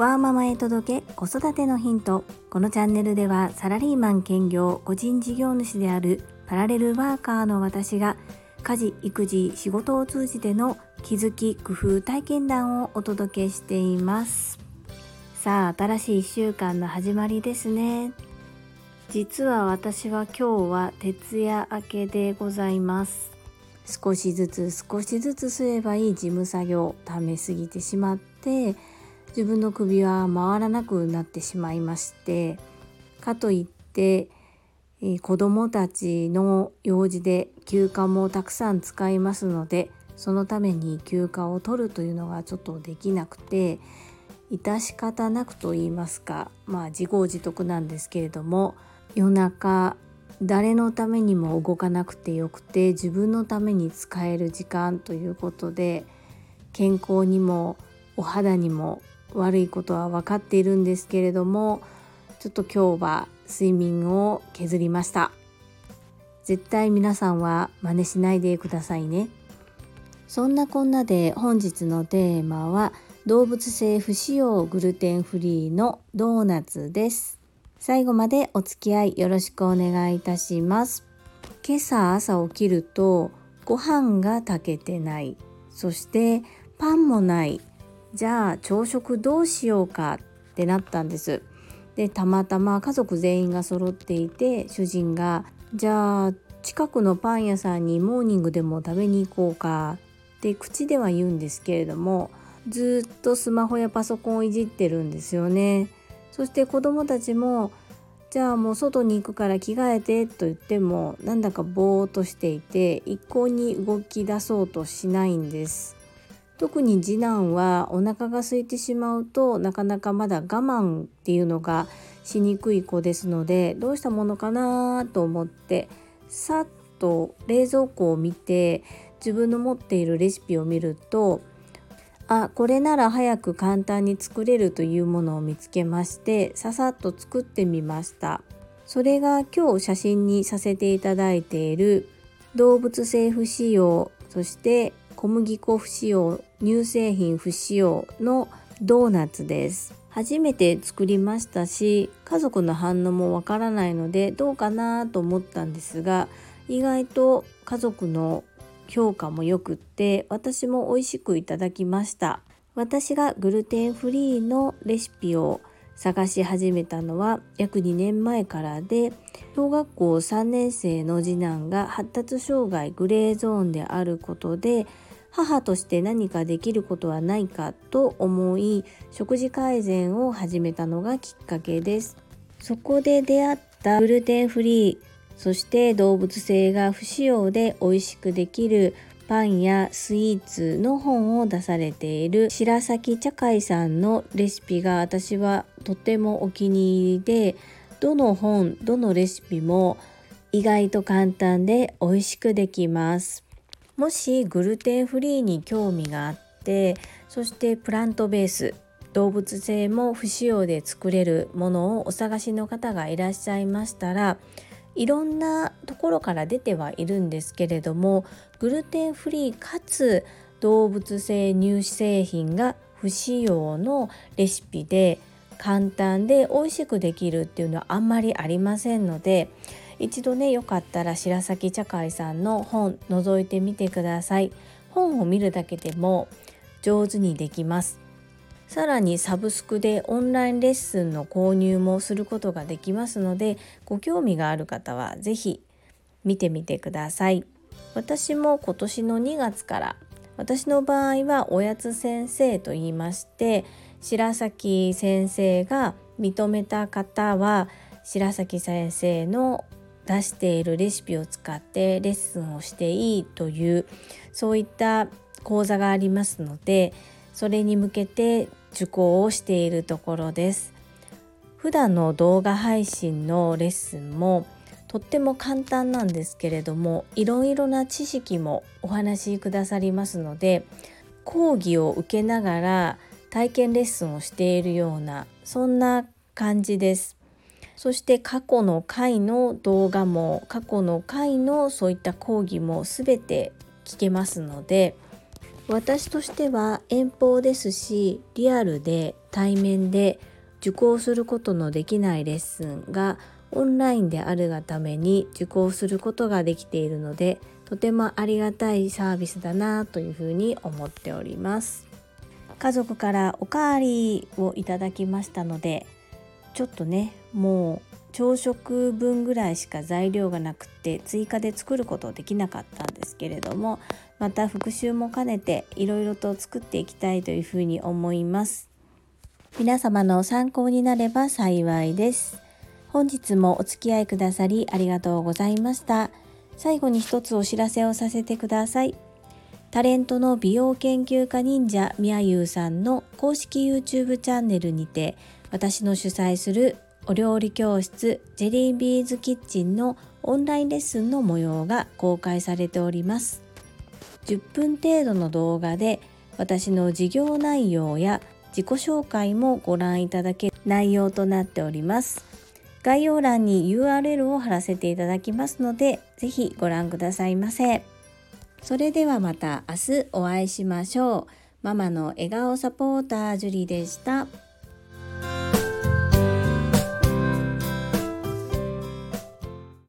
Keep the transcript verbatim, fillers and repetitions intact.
ワーママへ届け子育てのヒント。このチャンネルではサラリーマン兼業個人事業主であるパラレルワーカーの私が家事・育児・仕事を通じての気づき・工夫・体験談をお届けしています。さあ、新しいいっしゅうかんの始まりですね。実は私は今日は徹夜明けでございます。少しずつ少しずつすればいい事務作業ためすぎてしまって、自分の首は回らなくなってしまいまして、かといって、えー、子どもたちの用事で休暇もたくさん使いますので、そのために休暇を取るというのがちょっとできなくて、致し方なくと言いますか、まあ自業自得なんですけれども、夜中誰のためにも動かなくてよくて、自分のために使える時間ということで、健康にもお肌にも悪いことは分かっているんですけれども、ちょっと今日は睡眠を削りました。絶対皆さんは真似しないでくださいね。そんなこんなで本日のテーマは動物性不使用グルテンフリーのドーナツです。最後までお付き合いよろしくお願いいたします。今朝朝起きるとご飯が炊けてない、そしてパンもない、じゃあ朝食どうしようかってなったんです。で、たまたま家族全員が揃っていて、主人がじゃあ近くのパン屋さんにモーニングでも食べに行こうかって口では言うんですけれども、ずっとスマホやパソコンをいじってるんですよね。そして子どもたちもじゃあもう外に行くから着替えてと言っても、なんだかぼーっとしていて一向に動き出そうとしないんです。特に次男はお腹が空いてしまうとなかなかまだ我慢っていうのがしにくい子ですので、どうしたものかなと思ってさっと冷蔵庫を見て、自分の持っているレシピを見ると、あ、これなら早く簡単に作れるというものを見つけまして、ささっと作ってみました。それが今日写真にさせていただいている動物性不使用、そして小麦粉不使用、乳製品不使用のドーナツです。初めて作りましたし、家族の反応もわからないのでどうかなと思ったんですが、意外と家族の評価も良くって、私も美味しくいただきました。私がグルテンフリーのレシピを探し始めたのは約にねんまえからで、小学校さんねんせいの次男が発達障害グレーゾーンであることで、母として何かできることはないかと思い、食事改善を始めたのがきっかけです。そこで出会ったグルテンフリー、そして動物性が不使用で美味しくできるパンやスイーツの本を出されている白崎茶会さんのレシピが私はとてもお気に入りで、どの本どのレシピも意外と簡単で美味しくできます。もしグルテンフリーに興味があって、そしてプラントベース、動物性も不使用で作れるものをお探しの方がいらっしゃいましたら、いろんなところから出てはいるんですけれども、グルテンフリーかつ動物性乳製品が不使用のレシピで簡単で美味しくできるっていうのはあんまりありませんので、一度ね、よかったら白崎茶会さんの本覗いてみてください。本を見るだけでも上手にできます。さらにサブスクでオンラインレッスンの購入もすることができますので、ご興味がある方はぜひ見てみてください。私も今年のにがつから、私の場合はおやつ先生と言いまして、白崎先生が認めた方は白崎先生の出しているレシピを使ってレッスンをしていいという、そういった講座がありますので、それに向けて受講をしているところです。普段の動画配信のレッスンもとっても簡単なんですけれども、いろいろな知識もお話しくださりますので、講義を受けながら体験レッスンをしているような、そんな感じです。そして過去の回の動画も、過去の回のそういった講義もすべて聞けますので、私としては遠方ですし、リアルで対面で受講することのできないレッスンがオンラインであるがために受講することができているので、とてもありがたいサービスだなというふうに思っております。家族からおかわりをいただきましたので、ちょっとね、もう朝食分ぐらいしか材料がなくて追加で作ることできなかったんですけれども、また復習も兼ねていろいろと作っていきたいというふうに思います。皆様の参考になれば幸いです。本日もお付き合いくださりありがとうございました。最後に一つお知らせをさせてください。タレントの美容研究家忍者みやゆうさんの公式 YouTube チャンネルにて、私の主催するお料理教室ジェリービーズキッチンのオンラインレッスンの模様が公開されております。じゅっぷん程度の動画で私の授業内容や自己紹介もご覧いただける内容となっております。概要欄に ユーアールエル を貼らせていただきますので、ぜひご覧くださいませ。それではまた明日お会いしましょう。ママの笑顔サポータージュリでした。